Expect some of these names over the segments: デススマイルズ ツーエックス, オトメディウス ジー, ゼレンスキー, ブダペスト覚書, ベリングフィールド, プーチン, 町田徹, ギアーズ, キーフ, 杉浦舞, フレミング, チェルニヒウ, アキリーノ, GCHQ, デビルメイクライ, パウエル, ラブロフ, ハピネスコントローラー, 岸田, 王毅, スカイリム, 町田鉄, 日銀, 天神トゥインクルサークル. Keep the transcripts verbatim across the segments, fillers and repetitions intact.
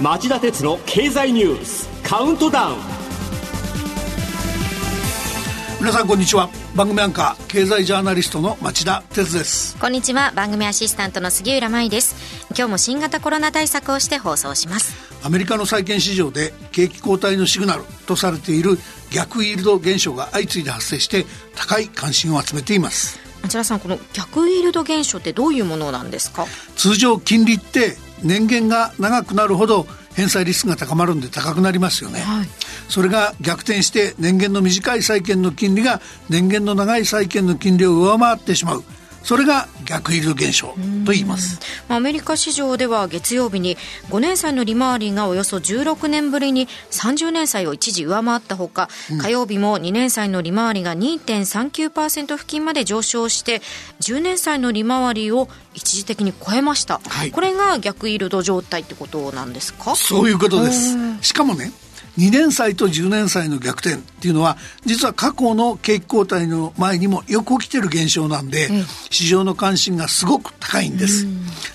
町田鉄の経済ニュースカウントダウン。皆さんこんにちは。番組アンカー経済ジャーナリストの町田鉄です。こんにちは。番組アシスタントの杉浦舞です。今日も新型コロナ対策をして放送します。アメリカの債券市場で景気後退のシグナルとされている逆イールド現象が相次いで発生して高い関心を集めています。町田さん、この逆イールド現象ってどういうものなんですか？通常金利って年限が長くなるほど返済リスクが高まるんで高くなりますよね、はい、それが逆転して年限の短い債券の金利が年限の長い債券の金利を上回ってしまう。それが逆イールド現象と言います。アメリカ市場では月曜日にごねん債の利回りがおよそじゅうろくねんぶりにさんじゅうねん債を一時上回ったほか、うん、火曜日もにねん債の利回りが にてんさんきゅうパーセント 付近まで上昇してじゅうねん債の利回りを一時的に超えました、はい、これが逆イールド状態ってことなんですか？そういうことです。しかもね、にねん債とじゅうねん債の逆転っていうのは実は過去の景気後退の前にもよく起きている現象なんで、市場の関心がすごく高いんです。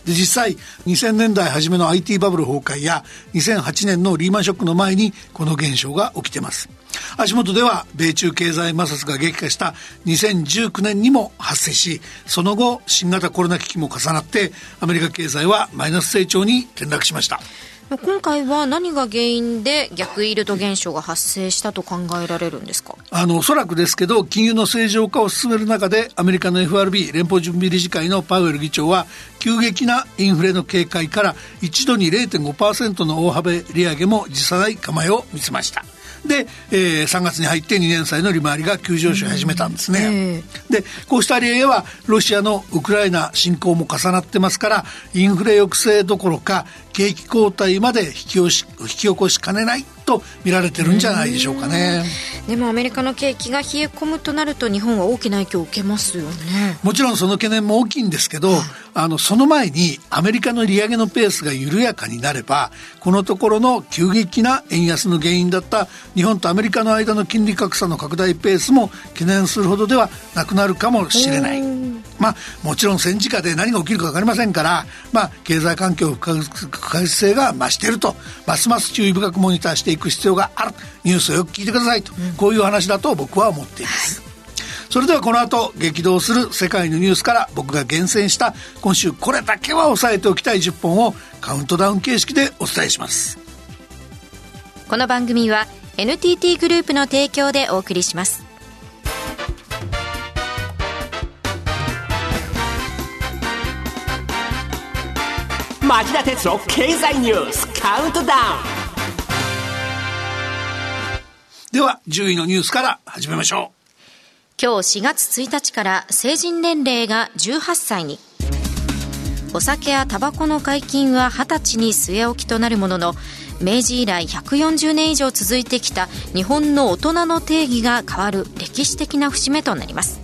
で、実際にせんねんだい初めの アイティー バブル崩壊やにせんはちねんのリーマンショックの前にこの現象が起きてます。足元では米中経済摩擦が激化したにせんじゅうきゅうねんにも発生し、その後新型コロナ危機も重なってアメリカ経済はマイナス成長に転落しました。今回は何が原因で逆イールド現象が発生したと考えられるんですか？あのおそらくですけど、金融の正常化を進める中でアメリカの エフアールビー 連邦準備理事会のパウエル議長は急激なインフレの警戒から一度に れいてんごパーセント の大幅利上げも辞さない構えを見せました。で、えー、さんがつに入ってにねん債の利回りが急上昇し始めたんですね、えー、でこうした利上げはロシアのウクライナ侵攻も重なってますから、インフレ抑制どころか景気後退まで引き起し、引き起こしかねないと見られてるんじゃないでしょうかね。でもアメリカの景気が冷え込むとなると日本は大きな影響を受けますよね。もちろんその懸念も大きいんですけど、あのその前にアメリカの利上げのペースが緩やかになれば、このところの急激な円安の原因だった日本とアメリカの間の金利格差の拡大ペースも懸念するほどではなくなるかもしれない。まあ、もちろん戦時下で何が起きるか分かりませんから、まあ、経済環境の不確実性が増していると、ますます注意深くモニターしていく必要がある。ニュースをよく聞いてくださいと、うん、こういう話だと僕は思っています、はい、それではこの後激動する世界のニュースから僕が厳選した今週これだけは抑えておきたいじゅっぽんをカウントダウン形式でお伝えします。この番組は エヌティーティー グループの提供でお送りします。町田鉄の経済ニュースカウントダウン。ではじゅういのニュースから始めましょう。今日しがつついたちから成人年齢がじゅうはっさいに。お酒やタバコの解禁ははたちに据え置きとなるものの、明治以来ひゃくよんじゅうねん以上続いてきた日本の大人の定義が変わる歴史的な節目となります。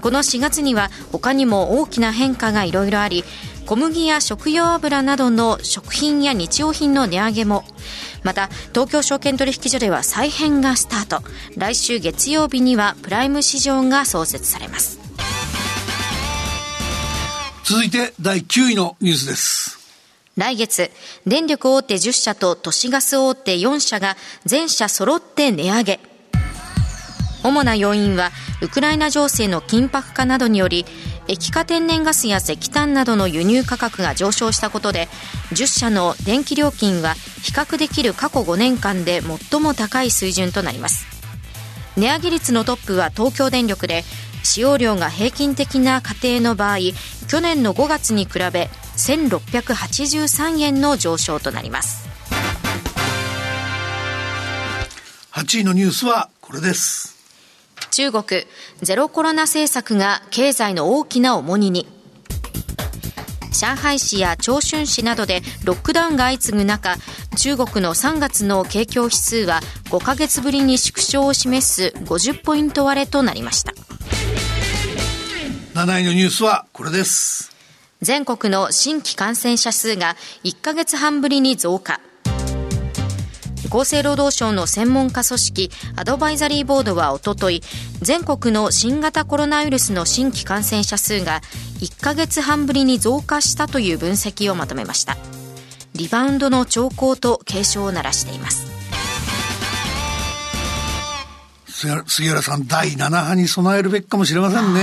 このしがつには他にも大きな変化がいろいろあり、小麦や食用油などの食品や日用品の値上げも、また東京証券取引所では再編がスタート。来週月曜日にはプライム市場が創設されます。続いてだいきゅういのニュースです。来月電力大手じゅっしゃと都市ガス大手よんしゃが全社揃って値上げ。主な要因はウクライナ情勢の緊迫化などにより液化天然ガスや石炭などの輸入価格が上昇したことで、じゅっしゃの電気料金は比較できる過去ごねんかんで最も高い水準となります。値上げ率のトップは東京電力で、使用量が平均的な家庭の場合去年のごがつに比べせんろっぴゃくはちじゅうさんえんの上昇となります。はちいのニュースはこれです。中国、ゼロコロナ政策が経済の大きな重荷に。上海市や長春市などでロックダウンが相次ぐ中、中国のさんがつの景況指数はごかげつぶりに縮小を示すごじゅっポイント割れとなりました。なないのニュースはこれです。全国の新規感染者数がいっかげつはんぶりに増加。厚生労働省の専門家組織アドバイザリーボードはおととい、全国の新型コロナウイルスの新規感染者数がいっかげつはんぶりに増加したという分析をまとめました。リバウンドの兆候と警鐘を鳴らしています。杉原さん、だいなな波に備えるべきかもしれませんね。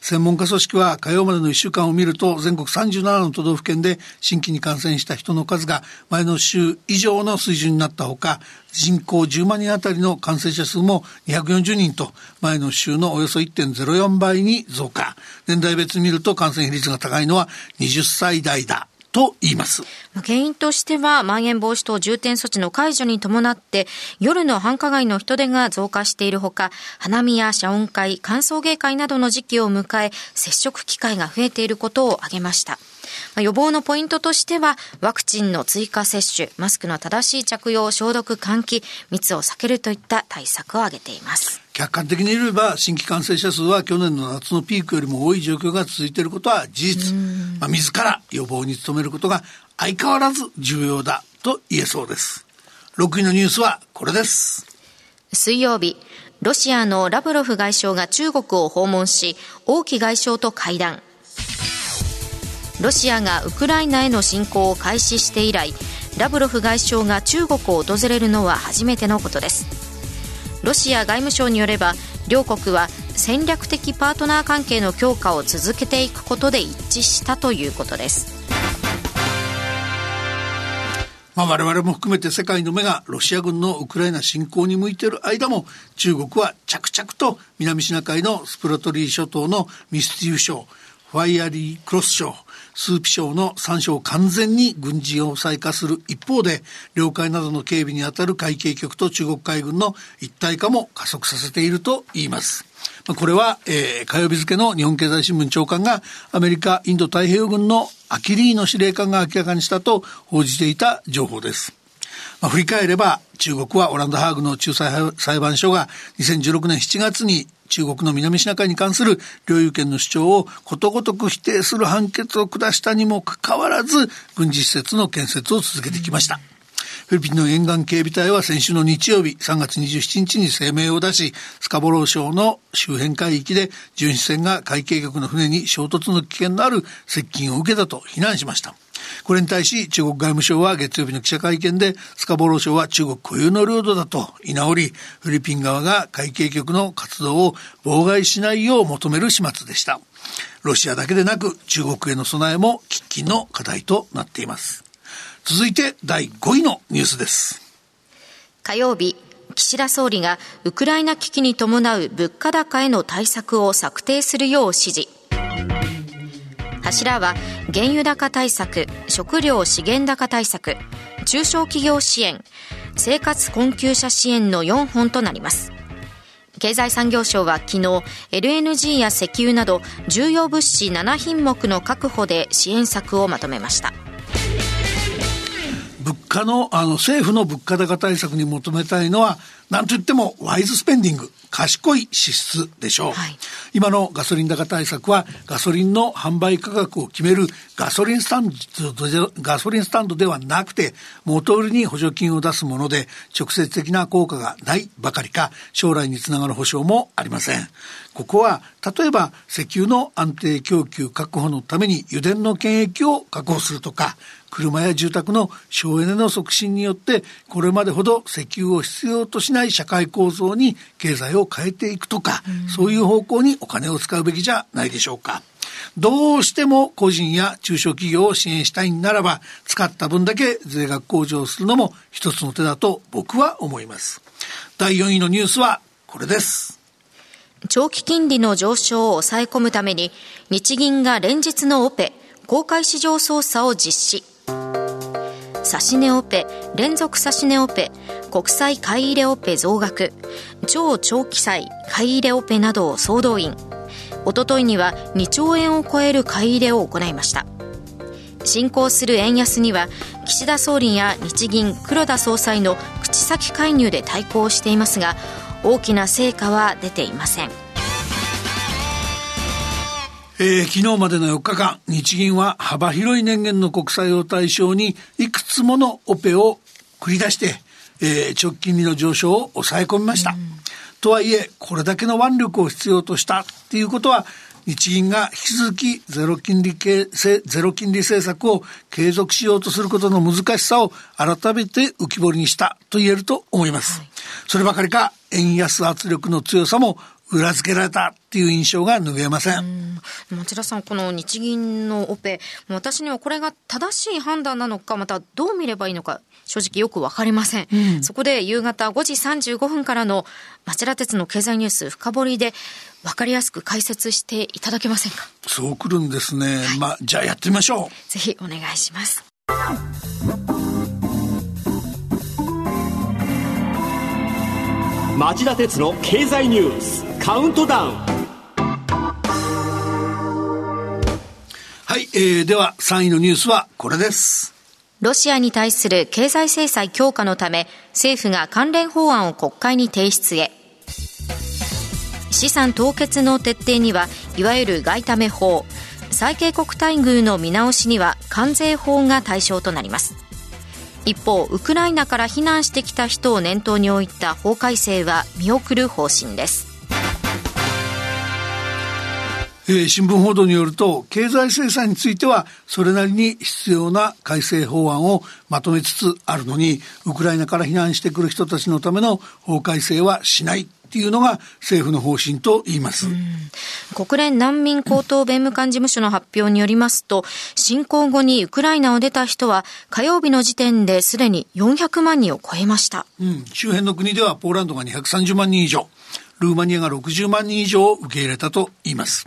専門家組織は火曜までのいっしゅうかんを見ると、全国さんじゅうななの都道府県で新規に感染した人の数が前の週以上の水準になったほか、人口じゅうまんにんあたりの感染者数もにひゃくよんじゅうにんと前の週のおよそ いってんゼロよん 倍に増加。年代別見ると感染比率が高いのはにじゅっさい代だと言います。原因としてはまん延防止等重点措置の解除に伴って夜の繁華街の人出が増加しているほか、花見や謝恩会、歓送迎会などの時期を迎え、接触機会が増えていることを挙げました。予防のポイントとしてはワクチンの追加接種、マスクの正しい着用、消毒換気、密を避けるといった対策を挙げています。客観的に言えば新規感染者数は去年の夏のピークよりも多い状況が続いていることは事実、まあ、自ら予防に努めることが相変わらず重要だと言えそうです。ろくいのニュースはこれです。水曜日、ロシアのラブロフ外相が中国を訪問し、王毅外相と会談。ロシアがウクライナへの侵攻を開始して以来、ラブロフ外相が中国を訪れるのは初めてのことです。ロシア外務省によれば、両国は戦略的パートナー関係の強化を続けていくことで一致したということです。まあ、我々も含めて世界の目がロシア軍のウクライナ侵攻に向いている間も、中国は着々と南シナ海のスプラトリー諸島のミスティウ省、ファイアリークロス省、スーピ省のさん省を完全に軍事要塞化する一方で、領海などの警備に当たる海警局と中国海軍の一体化も加速させていると言います。これは、えー、火曜日付の日本経済新聞長官がアメリカインド太平洋軍のアキリーノ司令官が明らかにしたと報じていた情報です。まあ、振り返れば中国はオランダハーグの仲裁裁判所がにせんじゅうろくねんしちがつに中国の南シナ海に関する領有権の主張をことごとく否定する判決を下したにもかかわらず、軍事施設の建設を続けてきました。フィリピンの沿岸警備隊は先週の日曜日さんがつにじゅうしちにちに声明を出し、スカボロー礁の周辺海域で巡視船が海警局の船に衝突の危険のある接近を受けたと非難しました。これに対し中国外務省は月曜日の記者会見で、スカボロー礁は中国固有の領土だと言い直り、フィリピン側が海警局の活動を妨害しないよう求める始末でした。ロシアだけでなく中国への備えも喫緊の課題となっています。続いてだいごいのニュースです。火曜日、岸田総理がウクライナ危機に伴う物価高への対策を策定するよう指示。柱は原油高対策、食料資源高対策、中小企業支援、生活困窮者支援のよんほんとなります。経済産業省は昨日、 エルエヌジー や石油など重要物資ななひんもくの確保で支援策をまとめました。物価の、あの政府の物価高対策に求めたいのは何といってもワイズスペンディング、賢い支出でしょう。はい、今のガソリン高対策はガソリンの販売価格を決めるガソリンスタンド、ガソリンスタンドではなくて元売りに補助金を出すもので、直接的な効果がないばかりか将来につながる保証もありません。ここは例えば石油の安定供給確保のために油田の権益を確保するとか、車や住宅の省エネの促進によってこれまでほど石油を必要としない社会構造に経済を変えていくとか、そういう方向にお金を使うべきじゃないでしょうか。どうしても個人や中小企業を支援したいならば、使った分だけ税額控除をするのも一つの手だと僕は思います。だいよんいのニュースはこれです。長期金利の上昇を抑え込むために日銀が連日のオペ、公開市場操作を実施。指値オペ、連続指値オペ、国債買い入れオペ増額、超長期債買い入れオペなどを総動員。おとといにはにちょうえんを超える買い入れを行いました。進行する円安には岸田総理や日銀黒田総裁の口先介入で対抗していますが、大きな成果は出ていません。えー、昨日までのよっかかん、日銀は幅広い年限の国債を対象にいくつものオペを繰り出して、えー、直近利の上昇を抑え込みました、うん、とはいえこれだけの腕力を必要としたということは日銀が引き続きゼロ金利系、ゼロ金利政策を継続しようとすることの難しさを改めて浮き彫りにしたと言えると思います、はい、そればかりか円安圧力の強さも裏付けられたっていう印象が拭えません。うん、町田さん、この日銀のオペ、私にはこれが正しい判断なのか、またどう見ればいいのか正直よく分かりません、うん、そこで夕方ごじさんじゅうごふんからの町田鉄の経済ニュース深掘りで分かりやすく解説していただけませんか。そうくるんですね、はい、まあ、じゃあやってみましょう。ぜひお願いします。町田鉄の経済ニュースカウントダウン。はい、えー、ではさんいのニュースはこれです。ロシアに対する経済制裁強化のため政府が関連法案を国会に提出へ。資産凍結の徹底にはいわゆる外為法、最恵国待遇の見直しには関税法が対象となります。一方、ウクライナから避難してきた人を念頭に置いた法改正は見送る方針です。えー、新聞報道によると経済制裁についてはそれなりに必要な改正法案をまとめつつあるのに、ウクライナから避難してくる人たちのための法改正はしないっていうのが政府の方針と言います。うん、国連難民高等弁務官事務所の発表によりますと、侵攻後にウクライナを出た人は火曜日の時点ですでによんひゃくまんにんを超えました。うん、周辺の国ではポーランドがにひゃくさんじゅうまんにん以上、ルーマニアがろくじゅうまんにん以上を受け入れたと言います。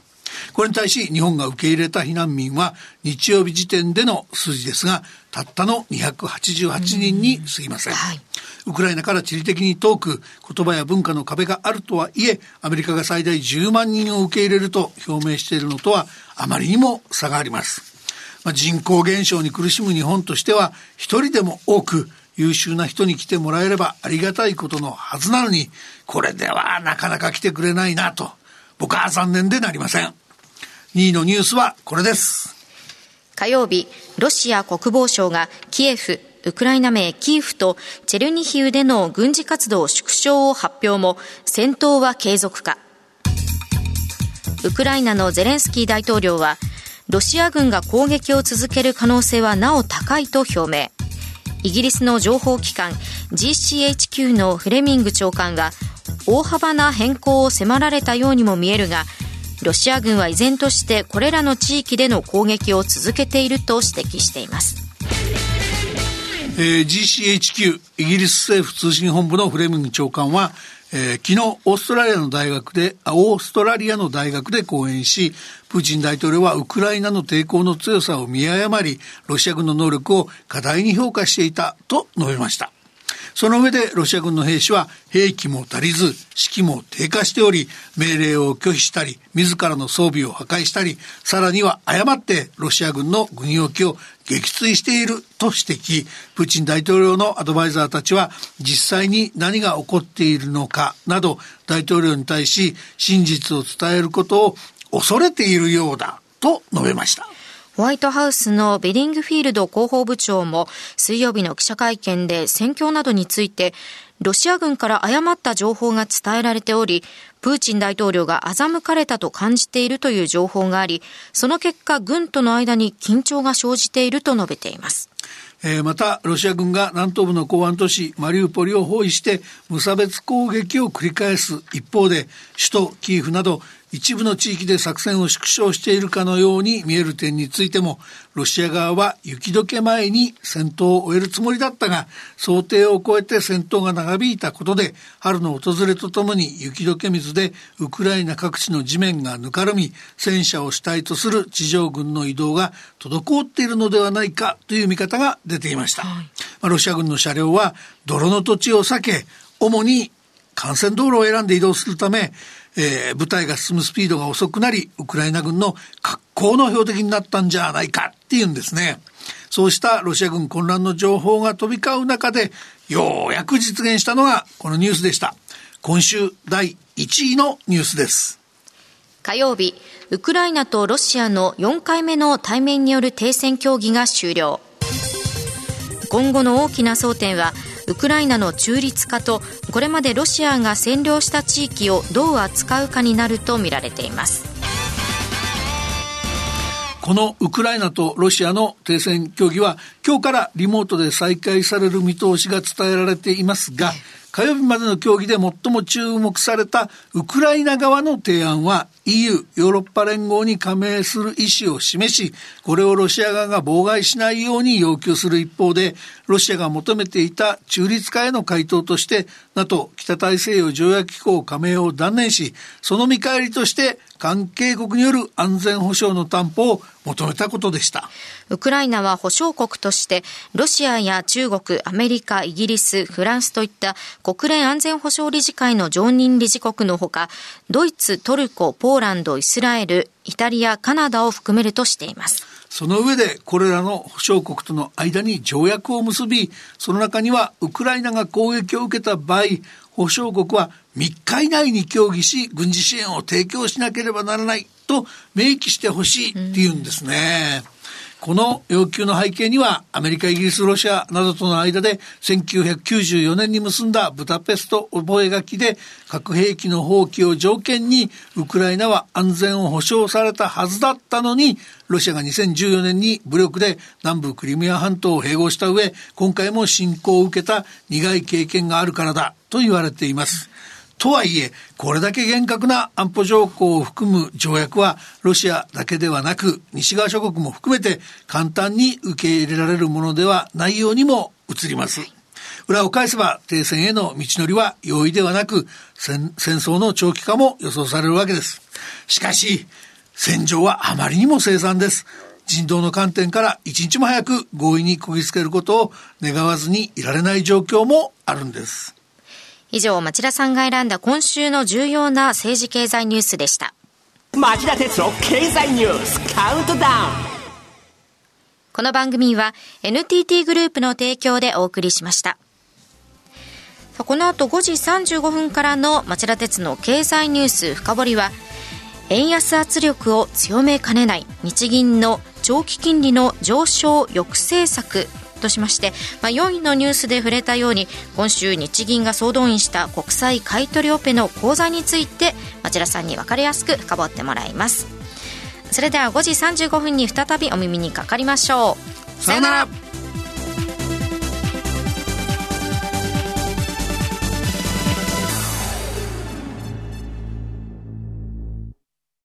これに対し日本が受け入れた避難民は日曜日時点での数字ですが、たったのにひゃくはちじゅうはちにんに過ぎません。はい、ウクライナから地理的に遠く言葉や文化の壁があるとはいえ、アメリカが最大じゅうまんにんを受け入れると表明しているのとはあまりにも差があります。まあ、人口減少に苦しむ日本としては一人でも多く優秀な人に来てもらえればありがたいことのはずなのに、これではなかなか来てくれないなと僕は残念でなりません。にいのニュースはこれです。火曜日、ロシア国防省がキエフ、ウクライナ名キーフとチェルニヒウでの軍事活動縮小を発表も、戦闘は継続か。ウクライナのゼレンスキー大統領はロシア軍が攻撃を続ける可能性はなお高いと表明。イギリスの情報機関 ジーシーエイチキュー のフレミング長官が大幅な変更を迫られたようにも見えるが、ロシア軍は依然としてこれらの地域での攻撃を続けていると指摘しています。えー、ジーシーエイチキュー イギリス政府通信本部のフレミング長官は、えー、昨日オーストラリアの大学であオーストラリアの大学で講演し、プーチン大統領はウクライナの抵抗の強さを見誤りロシア軍の能力を過大に評価していたと述べました。その上でロシア軍の兵士は兵器も足りず士気も低下しており、命令を拒否したり自らの装備を破壊したり、さらには誤ってロシア軍の軍用機を撃墜していると指摘。プーチン大統領のアドバイザーたちは実際に何が起こっているのかなど大統領に対し真実を伝えることを恐れているようだと述べました。ホワイトハウスのベリングフィールド広報部長も水曜日の記者会見で戦況などについて、ロシア軍から誤った情報が伝えられており、プーチン大統領が欺かれたと感じているという情報があり、その結果軍との間に緊張が生じていると述べています。えー、またロシア軍が南東部の港湾都市マリウポリを包囲して無差別攻撃を繰り返す一方で、首都キーフなど一部の地域で作戦を縮小しているかのように見える点についても、ロシア側は雪解け前に戦闘を終えるつもりだったが、想定を超えて戦闘が長引いたことで春の訪れとともに雪解け水でウクライナ各地の地面がぬかるみ、戦車を主体とする地上軍の移動が滞っているのではないかという見方が出ていました。はい、まあ、ロシア軍の車両は泥の土地を避け主に幹線道路を選んで移動するため、えー、部隊が進むスピードが遅くなりウクライナ軍の格好の標的になったんじゃないかっていうんですね。そうしたロシア軍混乱の情報が飛び交う中でようやく実現したのがこのニュースでした。今週だいいちいのニュースです。火曜日、ウクライナとロシアのよんかいめの対面による停戦協議が終了。今後の大きな争点はウクライナの中立化とこれまでロシアが占領した地域をどう扱うかになるとみられています。このウクライナとロシアの停戦協議は今日からリモートで再開される見通しが伝えられていますが、火曜日までの協議で最も注目されたウクライナ側の提案は イーユー ヨーロッパ連合に加盟する意思を示し、これをロシア側が妨害しないように要求する一方で、ロシアが求めていた中立化への回答として NATO 北大西洋条約機構加盟を断念し、その見返りとして関係国による安全保障の担保を求めたことでした。ウクライナは保証国としてロシアや中国、アメリカ、イギリス、フランスといった国連安全保障理事会の常任理事国のほか、ドイツ、トルコ、ポーランド、イスラエル、イタリア、カナダを含めるとしています。その上でこれらの保証国との間に条約を結び、その中にはウクライナが攻撃を受けた場合、保証国はみっか以内に協議し軍事支援を提供しなければならないと明記してほしいっていうんですね。この要求の背景にはアメリカ、イギリス、ロシアなどとの間でせんきゅうひゃくきゅうじゅうよねんに結んだブダペスト覚書で核兵器の放棄を条件にウクライナは安全を保障されたはずだったのに、ロシアがにせんじゅうよねんに武力で南部クリミア半島を併合した上、今回も侵攻を受けた苦い経験があるからだと言われています。とはいえ、これだけ厳格な安保条項を含む条約はロシアだけではなく西側諸国も含めて簡単に受け入れられるものではないようにも映ります。裏を返せば停戦への道のりは容易ではなく 戦, 戦争の長期化も予想されるわけです。しかし戦場はあまりにも凄惨です。人道の観点から一日も早く合意にこぎつけることを願わずにいられない状況もあるんです。以上、町田さんが選んだ今週の重要な政治経済ニュースでした。町田哲郎経済ニュースカウントダウン。この番組は エヌティーティー グループの提供でお送りしました。この後ごじさんじゅうごふんからの町田哲の経済ニュース深掘りは、円安圧力を強めかねない日銀の長期金利の上昇抑制策としまして、まあ、よんいのニュースで触れたように今週日銀が総動員した国債買取オペの口座について町田さんに分かりやすく深掘ってもらいます。それではごじさんじゅうごふんに再びお耳にかかりましょう。さよなら。